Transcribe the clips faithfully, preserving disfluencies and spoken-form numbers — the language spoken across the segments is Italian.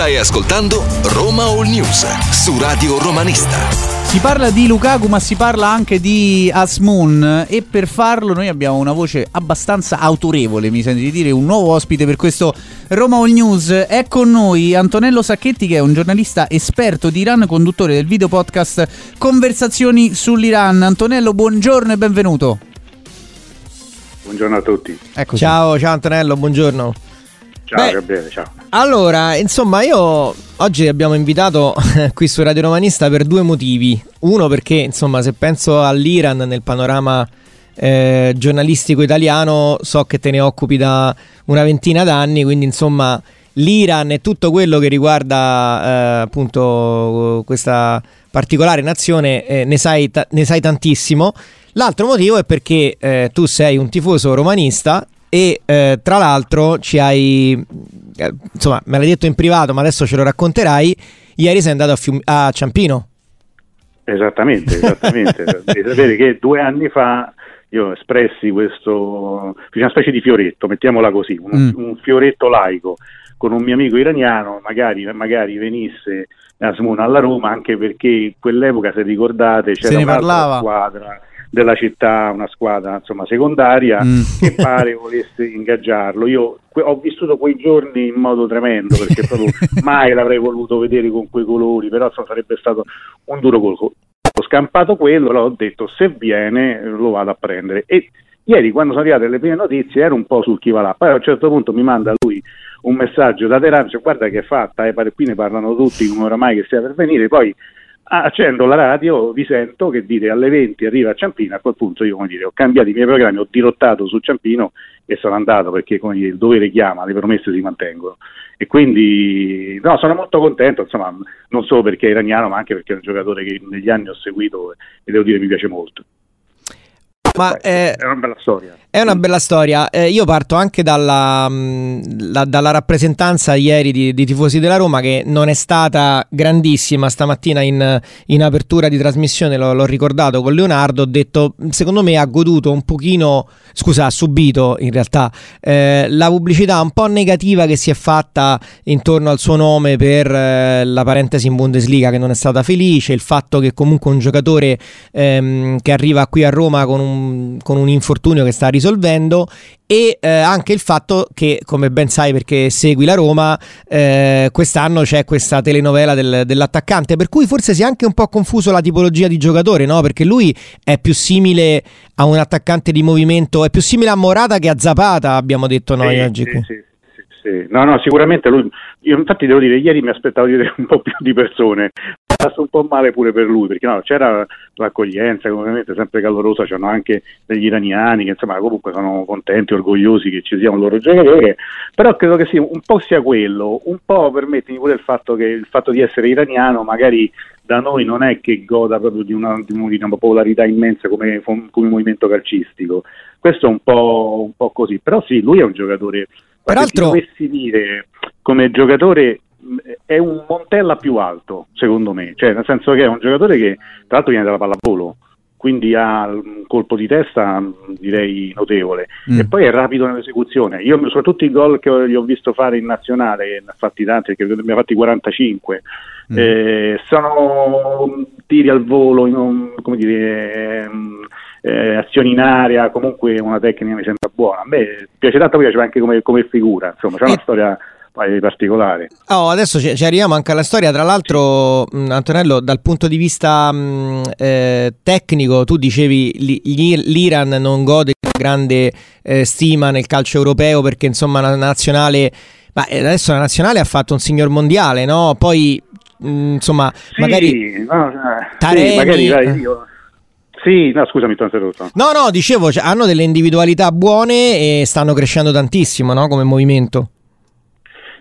Stai ascoltando Roma All News su Radio Romanista. Si parla di Lukaku, ma si parla anche di Azmoun, e per farlo noi abbiamo una voce abbastanza autorevole, mi sento di dire, un nuovo ospite per questo Roma All News. È con noi Antonello Sacchetti, che è un giornalista esperto di Iran, conduttore del video podcast Conversazioni sull'Iran. Antonello, buongiorno e benvenuto. Buongiorno a tutti. Eccoci. Ciao, ciao Antonello, buongiorno. Ciao. Beh, Gabriele, ciao. Allora, insomma, io oggi abbiamo invitato qui su Radio Romanista per due motivi. Uno, perché, insomma, se penso all'Iran nel panorama eh, giornalistico italiano, so che te ne occupi da una ventina d'anni, quindi, insomma, l'Iran e tutto quello che riguarda eh, appunto questa particolare nazione eh, ne sai ta- ne sai tantissimo. L'altro motivo è perché eh, tu sei un tifoso romanista. E eh, tra l'altro ci hai, eh, insomma, me l'hai detto in privato, ma adesso ce lo racconterai. Ieri sei andato a, Fium- a Ciampino. Esattamente, esattamente. Devi sapere che due anni fa io espressi questo, una specie di fioretto, mettiamola così, un, mm. un fioretto laico con un mio amico iraniano, magari, magari venisse Azmoun alla Roma, anche perché quell'epoca, se ricordate, c'era un'altra squadra della città, una squadra insomma secondaria mm. che pare volesse ingaggiarlo. Io que- ho vissuto quei giorni in modo tremendo, perché proprio mai l'avrei voluto vedere con quei colori, però insomma, sarebbe stato un duro colpo. Ho scampato quello, l'ho detto, se viene lo vado a prendere. E ieri, quando sono arrivate le prime notizie, ero un po' sul chi va là. Poi a un certo punto mi manda lui un messaggio da Tehran, cioè, guarda che è fatta, eh, qui ne parlano tutti come oramai che stia per venire. Poi accendo la radio, vi sento che dite alle venti arriva a Ciampino. A quel punto io, come dire, ho cambiato i miei programmi, ho dirottato su Ciampino e sono andato, perché, come dire, il dovere chiama, le promesse si mantengono. E quindi no, sono molto contento, insomma, non solo perché è iraniano, ma anche perché è un giocatore che negli anni ho seguito e devo dire mi piace molto. Ma eh, è una bella storia. È una bella storia. Eh, io parto anche dalla, mh, la, dalla rappresentanza ieri di, di tifosi della Roma, che non è stata grandissima. Stamattina in, in apertura di trasmissione l'ho, l'ho ricordato con Leonardo. Ho detto, secondo me ha goduto un pochino, scusa, ha subito in realtà eh, la pubblicità un po' negativa che si è fatta intorno al suo nome per eh, la parentesi in Bundesliga che non è stata felice, il fatto che comunque un giocatore ehm, che arriva qui a Roma con un con un infortunio che sta risolvendo, e eh, anche il fatto che, come ben sai perché segui la Roma, eh, quest'anno c'è questa telenovela del, dell'attaccante, per cui forse si è anche un po' confuso la tipologia di giocatore, no? Perché lui è più simile a un attaccante di movimento, è più simile a Morata che a Zapata, abbiamo detto noi eh, oggi sì, qui. Sì. Sì. No, no, sicuramente lui. Io infatti devo dire, ieri mi aspettavo di vedere un po' più di persone. È stato un po' male pure per lui, perché no, c'era l'accoglienza, ovviamente sempre calorosa, c'erano anche degli iraniani che insomma comunque sono contenti, orgogliosi che ci sia un loro giocatore. Però credo che sì, un po' sia quello, un po', permettimi, pure il fatto che il fatto di essere iraniano magari da noi non è che goda proprio di una, di una popolarità immensa come, come movimento calcistico. Questo è un po', un po' così, però sì, lui è un giocatore. Peraltro, se dovessi dire come giocatore, è un Montella più alto, secondo me, cioè nel senso che è un giocatore che tra l'altro viene dalla pallavolo, quindi ha un colpo di testa direi notevole mm. e poi è rapido nell'esecuzione. Io soprattutto i gol che gli ho visto fare in nazionale, che ne ha fatti tanti, che ne ha fatti quarantacinque mm. eh, sono tiri al volo, un, come dire ehm, Eh, azioni in area, comunque una tecnica mi sembra buona. A me piace tanto, mi piace anche come, come figura, insomma, c'è una e... storia particolare. Oh, adesso ci, ci arriviamo anche alla storia. Tra l'altro, mh, Antonello, dal punto di vista mh, eh, tecnico, tu dicevi li, gli, l'Iran non gode di grande eh, stima nel calcio europeo, perché insomma la nazionale, ma adesso la nazionale ha fatto un signor mondiale, no? Poi mh, insomma, sì, magari no, no, Taremi, sì, magari dai, io... Sì, no, scusami, ti ho interrotto. No, no, dicevo, cioè, hanno delle individualità buone e stanno crescendo tantissimo, no? Come movimento.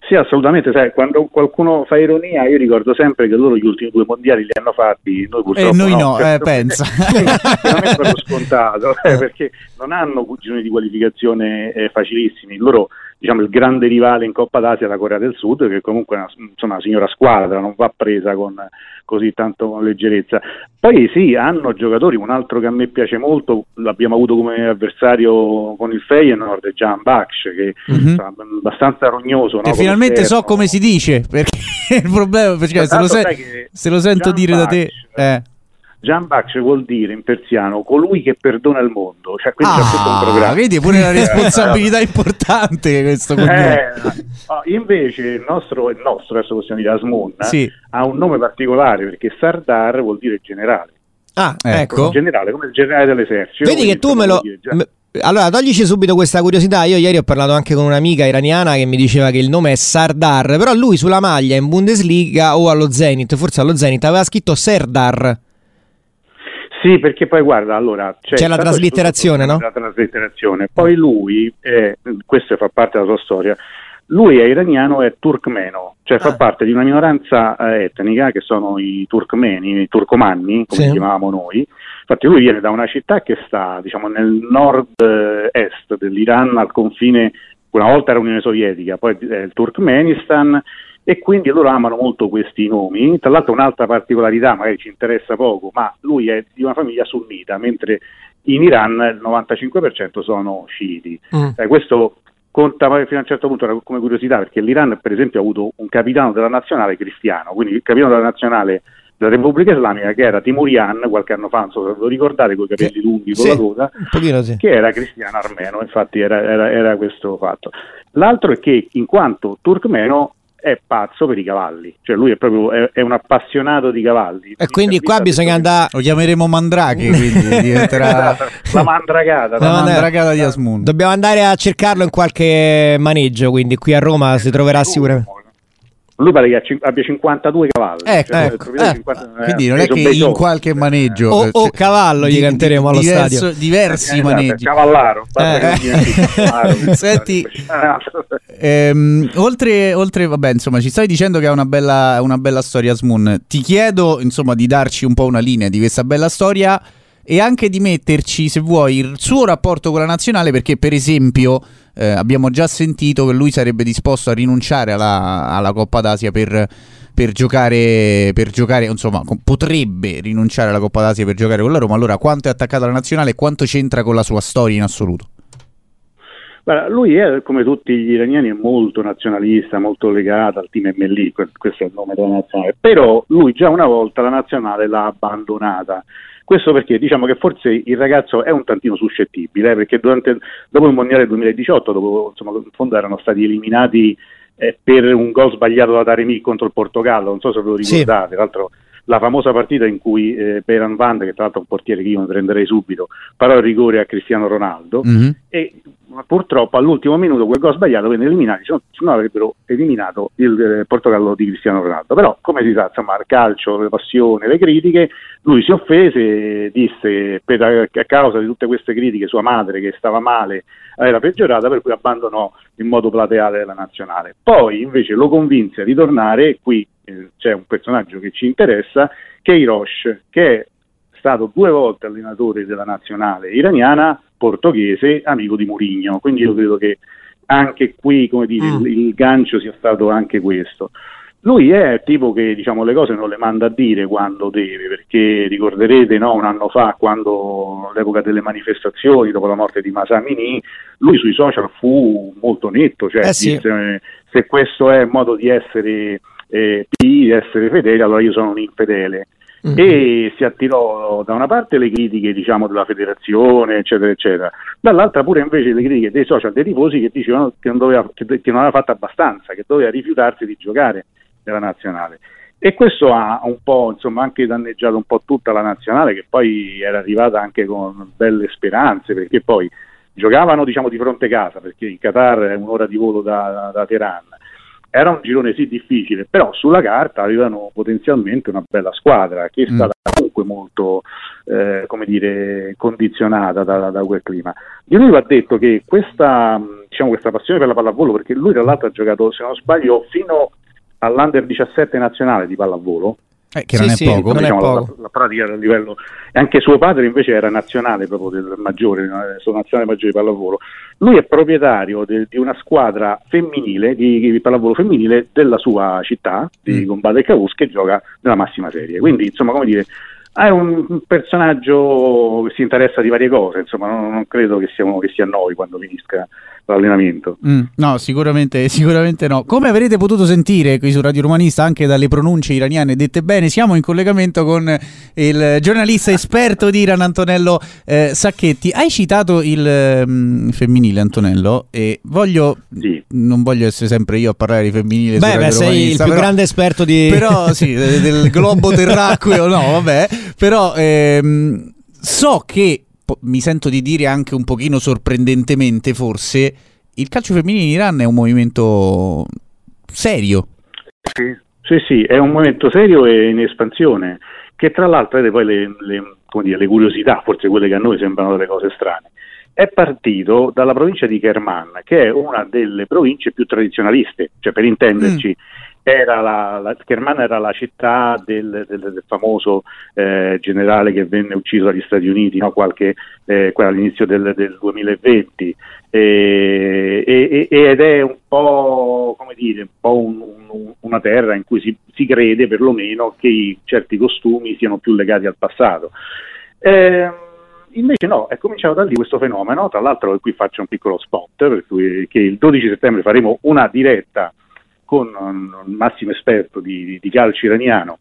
Sì, assolutamente, sai, quando qualcuno fa ironia, io ricordo sempre che loro gli ultimi due mondiali li hanno fatti, noi purtroppo eh, noi no, no eh, certo, pensa. Veramente proprio scontato, eh, perché non hanno cugini di qualificazione eh, facilissimi, loro diciamo il grande rivale in Coppa d'Asia è la Corea del Sud, che comunque è una, insomma, una signora squadra, non va presa con così tanto con leggerezza. Poi sì, hanno giocatori, un altro che a me piace molto, l'abbiamo avuto come avversario con il Feyenoord, è Jahanbakhsh, che mm-hmm. è abbastanza rognoso. No? E come finalmente terno. So come si dice, perché il problema, perché se, lo se, se lo sento dire da te... Eh. Jahanbakhsh vuol dire in persiano colui che perdona il mondo, cioè questo ah, è tutto un programma. Vedi, pure la responsabilità importante questo eh, invece il nostro, il nostro adesso possiamo dire Azmoun sì. ha un nome particolare, perché Sardar vuol dire generale. Ah, ecco, ecco. Generale, come il generale dell'esercito. Vedi che tu me lo... Allora, toglici subito questa curiosità. Io ieri ho parlato anche con un'amica iraniana che mi diceva che il nome è Sardar, però lui sulla maglia in Bundesliga o allo Zenit, forse allo Zenit, aveva scritto Serdar. Sì, perché poi guarda, allora c'è, c'è la traslitterazione, tutto, no? La traslitterazione. Poi lui, eh, questo fa parte della sua storia. Lui è iraniano, è turkmeno, cioè ah. fa parte di una minoranza eh, etnica che sono i turkmeni, i turcomanni, come sì. chiamavamo noi. Infatti lui viene da una città che sta, diciamo, nel nord-est dell'Iran, al confine, una volta era Unione Sovietica, poi è il Turkmenistan. E quindi loro amano molto questi nomi. Tra l'altro un'altra particolarità, magari ci interessa poco, ma lui è di una famiglia sunnita, mentre in Iran il novantacinque per cento sono sciiti. Mm. Eh, questo conta fino a un certo punto come curiosità, perché l'Iran per esempio ha avuto un capitano della nazionale cristiano, quindi il capitano della nazionale della Repubblica Islamica, che era Timurian, qualche anno fa, non so se lo ricordate, con i capelli sì. lunghi, con sì. la coda, sì. che era cristiano armeno, infatti era, era, era questo fatto. L'altro è che in quanto turcmeno è pazzo per i cavalli, cioè lui è proprio è, è un appassionato di cavalli, e quindi qua bisogna andare, lo chiameremo Mandrake, quindi diventerà la mandragata, la, la mandragata di Azmoun. Dobbiamo andare a cercarlo in qualche maneggio, quindi qui a Roma si troverà sicuramente. Lui pare che abbia cinquantadue cavalli, ecco, cioè, ecco. Eh, cinquanta, quindi eh, non è che in giochi, qualche maneggio o, o cavallo gli di, canteremo allo diverso, stadio diversi eh, maneggi cavallaro, eh. cavallaro senti ehm, oltre, oltre vabbè insomma ci stai dicendo che è una bella, una bella storia Azmoun, ti chiedo insomma di darci un po' una linea di questa bella storia e anche di metterci, se vuoi, il suo rapporto con la nazionale, perché per esempio eh, abbiamo già sentito che lui sarebbe disposto a rinunciare alla, alla Coppa d'Asia per, per giocare, per giocare insomma, potrebbe rinunciare alla Coppa d'Asia per giocare con la Roma. Allora, quanto è attaccato alla nazionale e quanto c'entra con la sua storia in assoluto? Guarda, lui è, come tutti gli iraniani, è molto nazionalista, molto legato al team M L I, questo è il nome della nazionale, però lui già una volta la nazionale l'ha abbandonata. Questo perché diciamo che forse il ragazzo è un tantino suscettibile, eh, perché durante, dopo il mondiale duemiladiciotto, dopo, insomma, in fondo erano stati eliminati eh, per un gol sbagliato da Taremi contro il Portogallo, non so se ve lo ricordate, sì. Tra l'altro la famosa partita in cui eh, Vande, che tra l'altro è un portiere che io mi prenderei subito, parò il rigore a Cristiano Ronaldo, mm-hmm. e purtroppo all'ultimo minuto quel gol sbagliato venne eliminato, se no avrebbero eliminato il eh, Portogallo di Cristiano Ronaldo. Però come si sa, insomma, il calcio, la passione, le critiche, lui si offese, disse per, a causa di tutte queste critiche sua madre che stava male era peggiorata, per cui abbandonò in modo plateale la nazionale. Poi invece lo convinse a ritornare, e qui eh, c'è un personaggio che ci interessa, Queiroz, che è stato due volte allenatore della nazionale iraniana, portoghese, amico di Mourinho, quindi io credo che anche qui, come dire, mm. il, il gancio sia stato anche questo. Lui è il tipo che, diciamo, le cose non le manda a dire quando deve, perché ricorderete, no, un anno fa, quando l'epoca delle manifestazioni dopo la morte di Mahsa Amini, lui sui social fu molto netto, cioè eh sì. disse, se questo è modo di essere eh, di essere fedele, allora io sono un infedele. Mm-hmm. E si attirò da una parte le critiche, diciamo, della federazione, eccetera eccetera, dall'altra pure invece le critiche dei social, dei tifosi, che dicevano che non, doveva, che, che non aveva fatto abbastanza, che doveva rifiutarsi di giocare nella nazionale, e questo ha un po', insomma, anche danneggiato un po' tutta la nazionale, che poi era arrivata anche con belle speranze, perché poi giocavano, diciamo, di fronte casa, perché in Qatar è un'ora di volo da, da Tehran. Era un girone sì difficile, però sulla carta avevano potenzialmente una bella squadra, che è stata mm. comunque molto eh, come dire, condizionata da, da quel clima. Di lui va detto che questa, diciamo, questa passione per la pallavolo, perché lui tra l'altro ha giocato, se non sbaglio, fino all'Under diciassette nazionale di pallavolo, Eh, che sì, non è sì, poco, non diciamo, è poco. La, la pratica a livello, anche suo padre invece era nazionale proprio del maggiore, suo nazionale maggiore di pallavolo. Lui è proprietario de, di una squadra femminile di, di pallavolo femminile della sua città di mm. Gonbad e Kavus, che gioca nella massima serie. Quindi insomma, come dire, è un personaggio che si interessa di varie cose, insomma non, non credo che sia uno che si annoi quando finisca l'allenamento. Mm, no, sicuramente sicuramente no. Come avrete potuto sentire qui su Radio Romanista, anche dalle pronunce iraniane dette bene, siamo in collegamento con il giornalista esperto di Iran Antonello eh, Sacchetti. Hai citato il mm, femminile, Antonello, e voglio sì. non voglio essere sempre io a parlare di femminile. Beh, beh sei il più però, grande esperto di però sì, del globo terracqueo, no, vabbè, però ehm, so che mi sento di dire anche un pochino sorprendentemente forse il calcio femminile in Iran è un movimento serio. Sì, sì, sì, è un movimento serio e in espansione, che tra l'altro è poi le, le, come dire, le curiosità, forse quelle che a noi sembrano delle cose strane. È partito dalla provincia di Kerman, che è una delle province più tradizionaliste, cioè per intenderci mm. era la, la Scherman era la città del, del, del famoso eh, generale che venne ucciso dagli Stati Uniti, no? Qualche, eh, all'inizio del, del duemilaventi e, e, ed è un po' come dire un po' un, un, una terra in cui si, si crede perlomeno che i, certi costumi siano più legati al passato. Eh, Invece no, è cominciato da lì questo fenomeno. Tra l'altro qui faccio un piccolo spot, per cui che il dodici settembre faremo una diretta con un massimo esperto di, di calcio iraniano,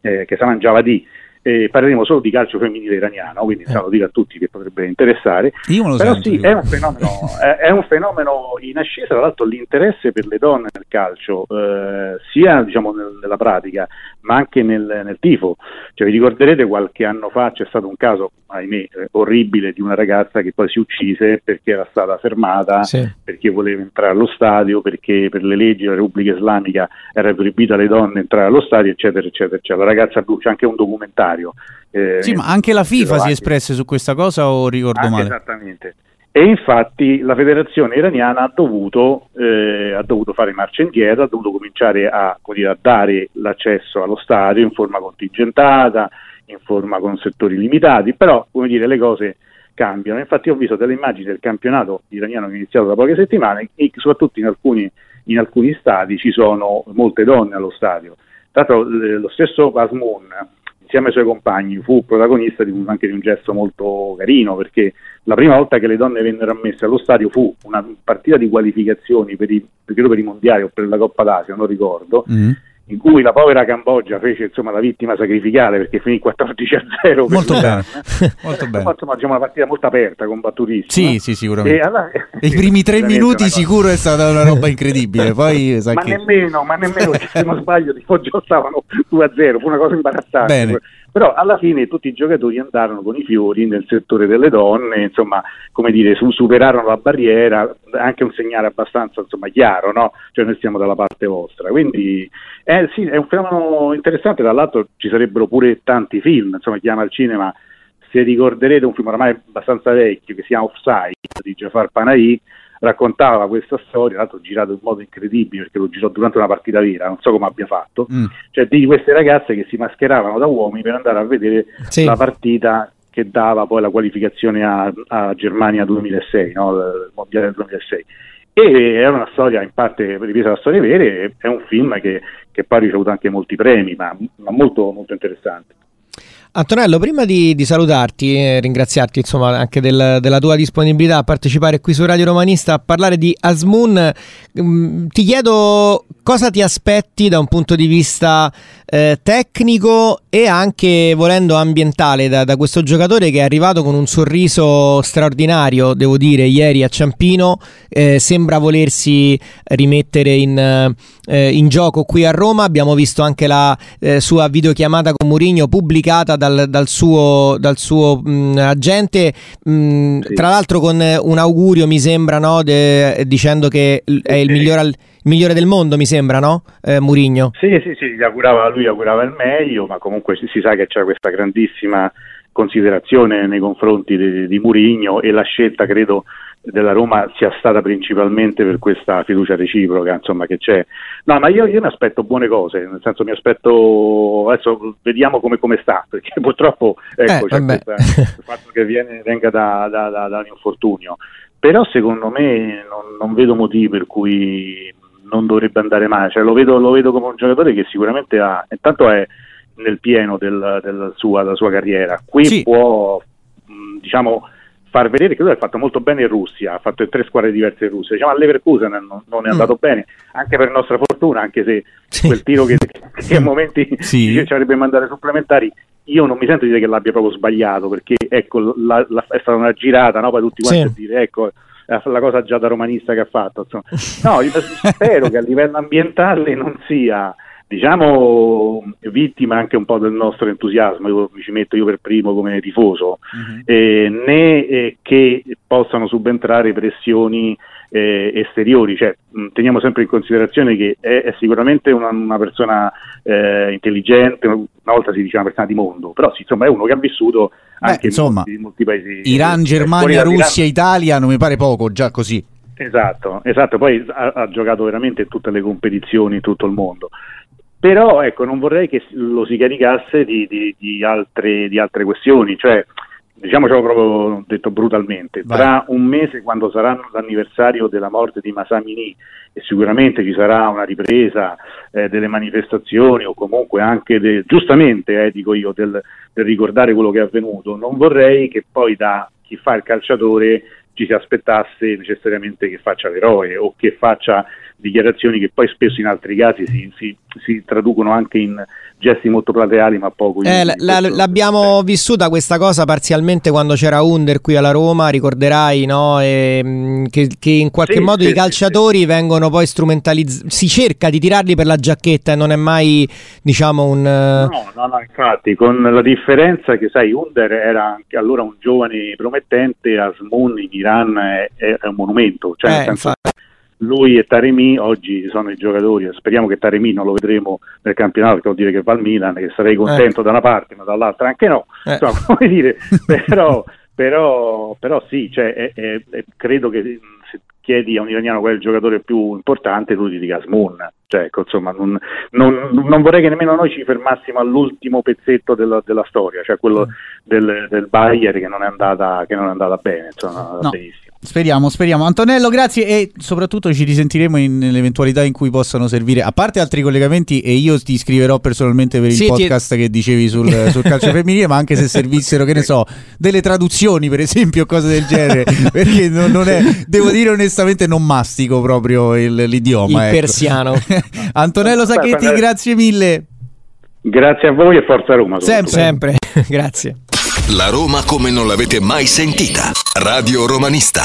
eh, che sarà Javadi, e eh, parleremo solo di calcio femminile iraniano, quindi eh. lo dico a tutti che potrebbe interessare. Io me lo Però sento, sì, io. È un fenomeno è, è un fenomeno in ascesa. Tra l'altro l'interesse per le donne nel calcio, eh, sia diciamo nel, nella pratica, ma anche nel, nel tifo. Cioè, vi ricorderete qualche anno fa c'è stato un caso, ahimè, orribile di una ragazza che poi si uccise perché era stata fermata, sì. perché voleva entrare allo stadio, perché per le leggi della Repubblica Islamica era proibita alle donne entrare allo stadio, eccetera, eccetera. Cioè, la ragazza blu, c'è anche un documentario. Eh, sì, ma anche la FIFA si è espressa su questa cosa, o ricordo anche male? Esattamente. E infatti la federazione iraniana ha dovuto, eh, ha dovuto fare marcia indietro, ha dovuto cominciare a, come dire, a dare l'accesso allo stadio in forma contingentata, in forma con settori limitati, però come dire le cose cambiano. Infatti ho visto delle immagini del campionato iraniano che è iniziato da poche settimane e soprattutto in alcuni, in alcuni stadi ci sono molte donne allo stadio. Tra l'altro lo stesso Azmoun, insieme ai suoi compagni, fu protagonista di un, anche di un gesto molto carino, perché la prima volta che le donne vennero ammesse allo stadio fu una partita di qualificazioni per i, credo per i mondiali o per la Coppa d'Asia, non ricordo, mm. in cui la povera Cambogia fece insomma la vittima sacrificale perché finì quattordici a zero. Molto bene, molto bene. Fatto, ma, diciamo, una partita molto aperta, combattutissima. Sì, sì, sicuramente. E alla... I primi tre minuti sicuro è stata una roba incredibile. Poi, sa ma, che... nemmeno, ma nemmeno, se non sbaglio, tipo, già stavano due a zero, fu una cosa imbarazzante. Bene. Però alla fine tutti i giocatori andarono con i fiori nel settore delle donne, insomma, come dire, superarono la barriera, anche un segnale abbastanza insomma chiaro, no? Cioè noi stiamo dalla parte vostra, quindi eh, sì, è un fenomeno interessante. Dall'altro ci sarebbero pure tanti film, insomma chi ama il cinema, se ricorderete un film ormai abbastanza vecchio che si chiama Offside di Jafar Panahi, raccontava questa storia, tra l'altro girato in modo incredibile perché lo girò durante una partita vera, non so come abbia fatto, mm. cioè di queste ragazze che si mascheravano da uomini per andare a vedere sì. la partita che dava poi la qualificazione a, a Germania duemilasei, no? Il mondiale del duemilasei. E è una storia in parte ripresa da storie vere, è un film che, che poi ha ricevuto anche molti premi, ma, ma molto, molto interessante. Antonello, prima di, di salutarti e eh, ringraziarti insomma anche del, della tua disponibilità a partecipare qui su Radio Romanista a parlare di Azmoun, mh, ti chiedo cosa ti aspetti da un punto di vista eh, tecnico e anche volendo ambientale da, da questo giocatore che è arrivato con un sorriso straordinario, devo dire, ieri a Ciampino, eh, sembra volersi rimettere in, eh, in gioco qui a Roma. Abbiamo visto anche la eh, sua videochiamata con Mourinho pubblicata Dal, dal suo, dal suo mh, agente, mh, sì. tra l'altro con un augurio, mi sembra, no? De, dicendo che l- è il migliore, al- il migliore del mondo, mi sembra, no? Eh, Mourinho. Sì, sì, sì, gli augurava, lui augurava il meglio, ma comunque si, si sa che c'è questa grandissima considerazione nei confronti di, di Mourinho, e la scelta, credo, della Roma sia stata principalmente per questa fiducia reciproca, insomma, che c'è. No, ma io, io mi aspetto buone cose, nel senso mi aspetto, adesso vediamo come, come sta, perché purtroppo ecco, eh, c'è questa, il fatto che viene, venga da, da, da, da un infortunio, però secondo me non, non vedo motivi per cui non dovrebbe andare male, cioè, lo vedo, lo vedo come un giocatore che sicuramente ha, intanto è nel pieno del, del sua, della sua carriera, qui sì. può diciamo far vedere che lui ha fatto molto bene in Russia, ha fatto tre squadre diverse in Russia, diciamo a Leverkusen non, non è andato mm. bene, anche per nostra fortuna, anche se sì. quel tiro che, che a momenti sì. ci avrebbe mandato supplementari, io non mi sento di dire che l'abbia proprio sbagliato, perché ecco la, la, è stata una girata, no, poi tutti quanti sì. a dire ecco la cosa già da romanista che ha fatto, insomma. No, io spero che a livello ambientale non sia, diciamo, vittima anche un po' del nostro entusiasmo, io mi ci metto io per primo come tifoso, uh-huh. eh, né eh, che possano subentrare pressioni eh, esteriori, cioè mh, teniamo sempre in considerazione che è, è sicuramente una, una persona eh, intelligente, una volta si diceva una persona di mondo, però sì, insomma è uno che ha vissuto Beh, anche insomma, in molti, molti paesi. Iran, Germania, Russia, Italia, non mi pare poco, già così. Esatto, esatto, poi ha, ha giocato veramente in tutte le competizioni in tutto il mondo. Però ecco, non vorrei che lo si caricasse di, di, di, altre, di altre questioni, cioè diciamocelo proprio detto brutalmente, Vai. tra un mese, quando saranno l'anniversario della morte di Mahsa Amini, e sicuramente ci sarà una ripresa eh, delle manifestazioni o comunque anche, de, giustamente eh, dico io, del, del ricordare quello che è avvenuto, non vorrei che poi da chi fa il calciatore ci si aspettasse necessariamente che faccia l'eroe o che faccia dichiarazioni che poi spesso in altri casi si, si, si traducono anche in gesti molto plateali, ma poco eh, la, la, l'abbiamo eh. vissuta questa cosa parzialmente quando c'era Under qui alla Roma, ricorderai, no? E, che, che in qualche sì, modo sì, i calciatori sì, sì. vengono poi strumentalizzati, si cerca di tirarli per la giacchetta e non è mai, diciamo, un no, no, no, infatti, con la differenza che sai, Under era anche allora un giovane promettente, Azmoun in Iran è, è un monumento, cioè eh, nel senso, lui e Taremi oggi sono i giocatori, speriamo che Taremi non lo vedremo nel campionato, perché vuol dire che va al Milan, che sarei contento eh. da una parte ma dall'altra anche no, eh. Insomma, come dire, però, però, però sì, cioè, è, è, è, credo che se chiedi a un iraniano qual è il giocatore più importante lui ti dica Azmoun, cioè, ecco, insomma, non, non, non vorrei che nemmeno noi ci fermassimo all'ultimo pezzetto della, della storia, cioè quello mm. del, del Bayern che non è andata, che non è andata bene, insomma, no. benissimo. Speriamo, speriamo. Antonello, grazie, e soprattutto ci risentiremo in, nell'eventualità in cui possano servire, a parte altri collegamenti, e io ti iscriverò personalmente per il sì, podcast ti... che dicevi sul, sul calcio femminile, ma anche se servissero, che ne so, delle traduzioni per esempio, cose del genere, perché non, non è, devo dire onestamente non mastico proprio il, l'idioma. Il ecco. persiano. Antonello Sacchetti, Beh, grazie mille. Grazie a voi e forza Roma. Sempre, sempre, grazie. La Roma come non l'avete mai sentita. Radio Romanista.